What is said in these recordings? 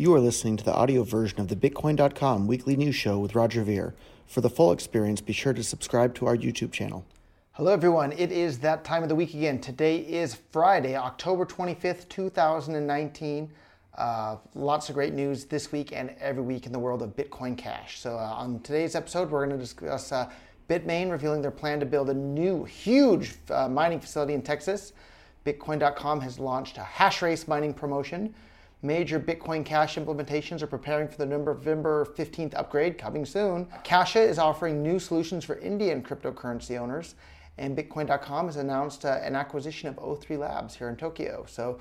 You are listening to the audio version of the Bitcoin.com weekly news show with Roger Ver. For the full experience, be sure to subscribe to our YouTube channel. Hello everyone, it is that time of the week again. Today is Friday, October 25th, 2019. Lots of great news this week and every week in the world of Bitcoin Cash. So on today's episode, we're going to discuss Bitmain revealing their plan to build a new huge mining facility in Texas. Bitcoin.com has launched a HashRace mining promotion. Major Bitcoin Cash implementations are preparing for the November 15th upgrade, coming soon. Cashaa is offering new solutions for Indian cryptocurrency owners. And Bitcoin.com has announced an acquisition of O3 Labs here in Tokyo. So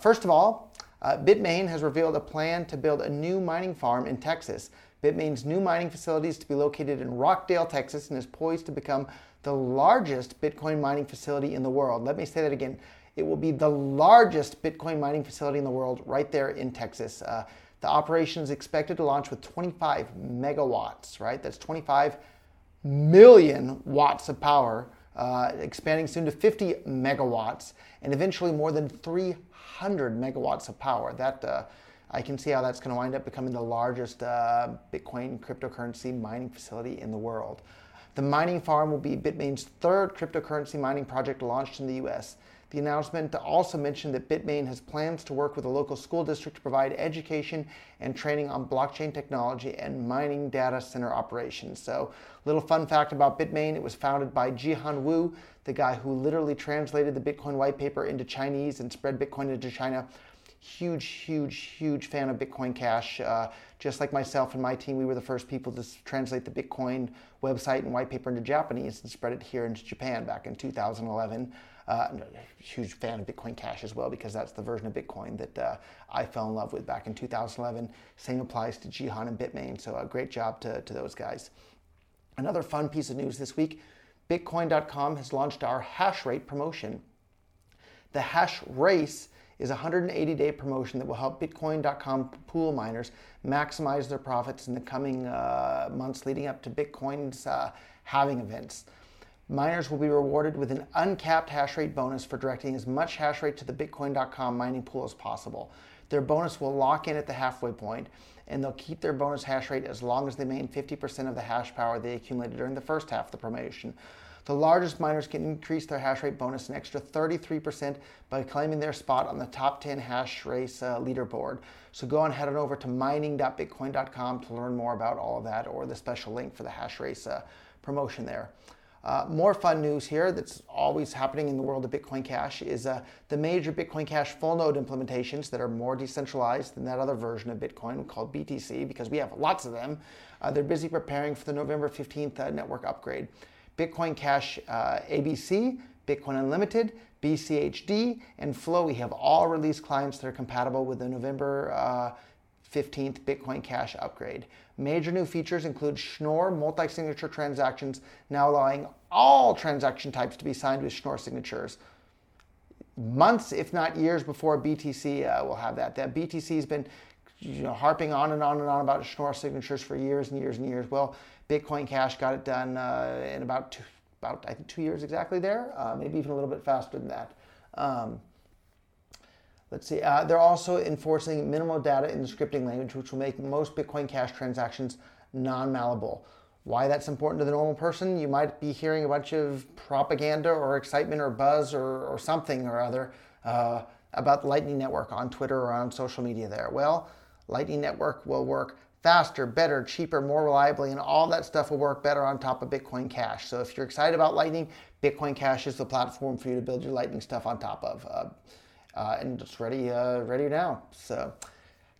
first of all, Bitmain has revealed a plan to build a new mining farm in Texas. Bitmain's new mining facility is to be located in Rockdale, Texas, and is poised to become the largest Bitcoin mining facility in the world. Let me say that again. It will be the largest Bitcoin mining facility in the world right there in Texas. The operation is expected to launch with 25 megawatts, right? That's 25 million watts of power, expanding soon to 50 megawatts, and eventually more than 300 megawatts of power. That I can see how that's going to wind up becoming the largest Bitcoin cryptocurrency mining facility in the world. The mining farm will be Bitmain's third cryptocurrency mining project launched in the U.S. The announcement also mentioned that Bitmain has plans to work with a local school district to provide education and training on blockchain technology and mining data center operations. So, little fun fact about Bitmain, it was founded by Jihan Wu, the guy who literally translated the Bitcoin white paper into Chinese and spread Bitcoin into China. Huge fan of Bitcoin Cash. Just like myself and my team, we were the first people to translate the Bitcoin website and white paper into Japanese and spread it here into Japan back in 2011. Huge fan of Bitcoin Cash as well, because that's the version of Bitcoin that I fell in love with back in 2011. Same applies to Jihan and Bitmain, so a great job to those guys. Another fun piece of news this week, Bitcoin.com has launched our hash rate promotion. The hash race is a 180-day promotion that will help Bitcoin.com pool miners maximize their profits in the coming months leading up to Bitcoin's halving events. Miners will be rewarded with an uncapped hash rate bonus for directing as much hash rate to the Bitcoin.com mining pool as possible. Their bonus will lock in at the halfway point, and they'll keep their bonus hash rate as long as they maintain 50% of the hash power they accumulated during the first half of the promotion. The largest miners can increase their hash rate bonus an extra 33% by claiming their spot on the top 10 hash race leaderboard. So go on, head on over to mining.bitcoin.com to learn more about all of that, or the special link for the hash race promotion there. More fun news here that's always happening in the world of Bitcoin Cash is the major Bitcoin Cash full node implementations that are more decentralized than that other version of Bitcoin called BTC, because we have lots of them. They're busy preparing for the November 15th network upgrade. Bitcoin Cash ABC, Bitcoin Unlimited, BCHD, and Flowee have all released clients that are compatible with the November 15th Bitcoin Cash upgrade. Major new features include Schnorr multi-signature transactions, now allowing all transaction types to be signed with Schnorr signatures. Months, if not years, before BTC will have that. That BTC has been harping on and on and on about Schnorr signatures for years and years and years. Well, Bitcoin Cash got it done in about 2 years exactly there, maybe even a little bit faster than that. Let's see. They're also enforcing minimal data in the scripting language, which will make most Bitcoin Cash transactions non-malleable. Why that's important to the normal person? You might be hearing a bunch of propaganda or excitement or buzz or something or other about the Lightning Network on Twitter or on social media there. Well, Lightning Network will work faster, better, cheaper, more reliably, and all that stuff will work better on top of Bitcoin Cash. So if you're excited about Lightning, Bitcoin Cash is the platform for you to build your Lightning stuff on top of. And it's ready now. So,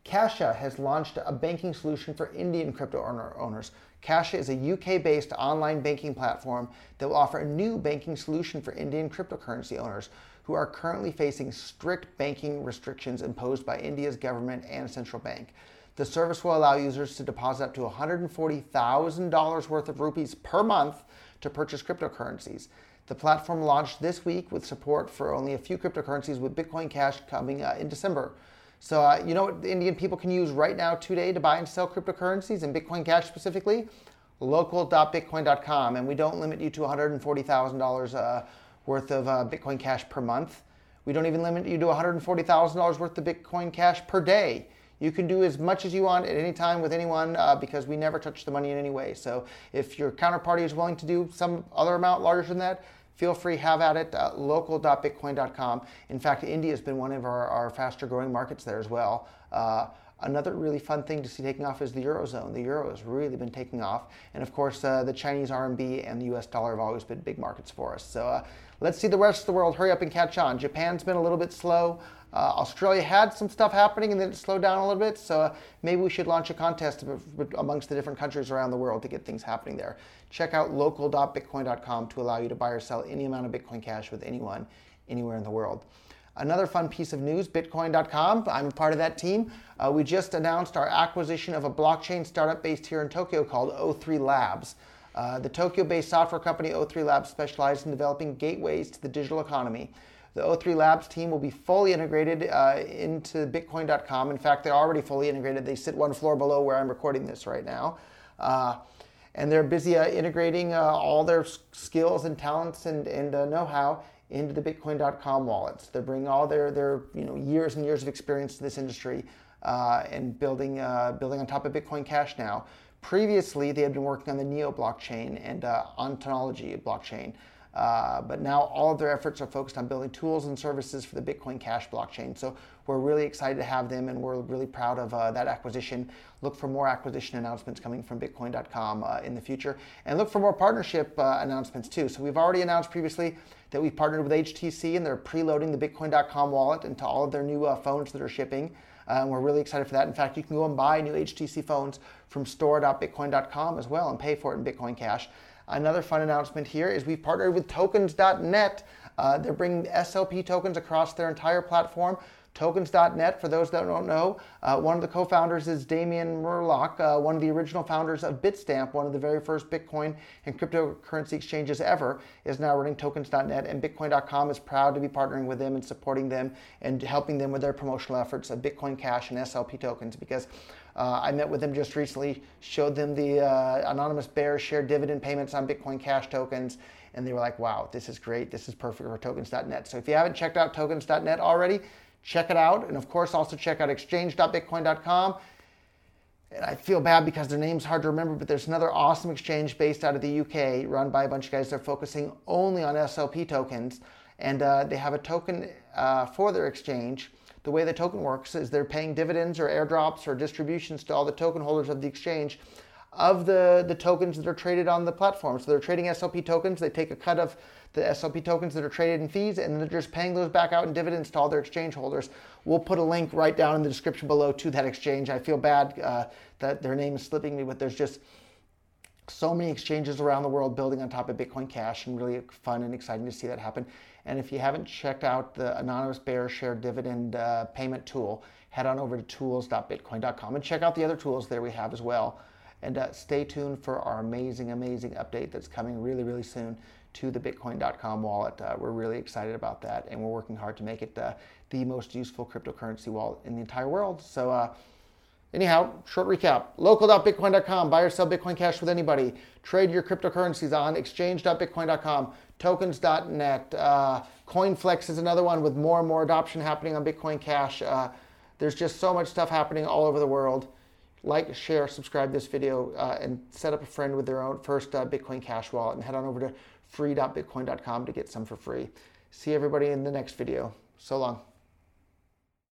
Cashaa has launched a banking solution for Indian crypto owners. Cashaa is a UK-based online banking platform that will offer a new banking solution for Indian cryptocurrency owners who are currently facing strict banking restrictions imposed by India's government and central bank. The service will allow users to deposit up to $140,000 worth of rupees per month to purchase cryptocurrencies. The platform launched this week with support for only a few cryptocurrencies, with Bitcoin Cash coming in December. So you know what the Indian people can use right now today to buy and sell cryptocurrencies, and Bitcoin Cash specifically? Local.Bitcoin.com. And we don't limit you to $140,000 worth of Bitcoin Cash per month. We don't even limit you to $140,000 worth of Bitcoin Cash per day. You can do as much as you want at any time with anyone because we never touch the money in any way. So if your counterparty is willing to do some other amount larger than that, feel free, have at it, local.bitcoin.com. In fact, India has been one of our faster growing markets there as well. Another really fun thing to see taking off is the Eurozone. The Euro has really been taking off. And of course, the Chinese RMB and the US dollar have always been big markets for us. So let's see the rest of the world hurry up and catch on. Japan's been a little bit slow. Australia had some stuff happening and then it slowed down a little bit. So maybe we should launch a contest amongst the different countries around the world to get things happening there. Check out local.bitcoin.com to allow you to buy or sell any amount of Bitcoin Cash with anyone, anywhere in the world. Another fun piece of news, Bitcoin.com. I'm a part of that team. We just announced our acquisition of a blockchain startup based here in Tokyo called O3 Labs. The Tokyo-based software company O3 Labs specializes in developing gateways to the digital economy. The O3 Labs team will be fully integrated into Bitcoin.com. In fact, they're already fully integrated. They sit one floor below where I'm recording this right now. And they're busy integrating all their skills and talents and know-how into the Bitcoin.com wallets. They're bringing all their years and years of experience to this industry and building on top of Bitcoin Cash now. Previously, they had been working on the Neo blockchain and ontology blockchain, but now all of their efforts are focused on building tools and services for the Bitcoin Cash blockchain. So we're really excited to have them, and we're really proud of that acquisition. Look for more acquisition announcements coming from Bitcoin.com in the future, and look for more partnership announcements too. So we've already announced previously that we've partnered with HTC, and they're preloading the Bitcoin.com wallet into all of their new phones that are shipping. And we're really excited for that. In fact, you can go and buy new HTC phones from store.bitcoin.com as well and pay for it in Bitcoin Cash. Another fun announcement here is we've partnered with tokens.net. They're bringing SLP tokens across their entire platform. Tokens.net, for those that don't know, one of the co-founders is Damian Murlock, one of the original founders of Bitstamp, one of the very first Bitcoin and cryptocurrency exchanges ever, is now running Tokens.net, and Bitcoin.com is proud to be partnering with them and supporting them and helping them with their promotional efforts of Bitcoin Cash and SLP tokens, because I met with them just recently, showed them the anonymous bear shared dividend payments on Bitcoin Cash tokens, and they were like, wow, this is great. This is perfect for Tokens.net. So if you haven't checked out Tokens.net already, check it out, and of course also check out exchange.bitcoin.com. And I feel bad because their name's hard to remember, but there's another awesome exchange based out of the UK run by a bunch of guys. They're focusing only on SLP tokens, and they have a token for their exchange. The way the token works is they're paying dividends or airdrops or distributions to all the token holders of the exchange of the tokens that are traded on the platform. So they're trading SLP tokens. They take a cut of the SLP tokens that are traded in fees, and they're just paying those back out in dividends to all their exchange holders. We'll put a link right down in the description below to that exchange. I feel bad that their name is slipping me, but there's just so many exchanges around the world building on top of Bitcoin Cash, and really fun and exciting to see that happen. And if you haven't checked out the anonymous bearer share dividend payment tool, head on over to tools.bitcoin.com and check out the other tools there we have as well. And stay tuned for our amazing, amazing update that's coming really, really soon to the Bitcoin.com wallet. We're really excited about that, and we're working hard to make it the most useful cryptocurrency wallet in the entire world. So anyhow, short recap. Local.Bitcoin.com. Buy or sell Bitcoin Cash with anybody. Trade your cryptocurrencies on exchange.Bitcoin.com. Tokens.net. CoinFlex is another one with more and more adoption happening on Bitcoin Cash. There's just so much stuff happening all over the world. Like, share, subscribe this video, and set up a friend with their own first Bitcoin Cash wallet, and head on over to free.bitcoin.com to get some for free. See everybody in the next video. So long.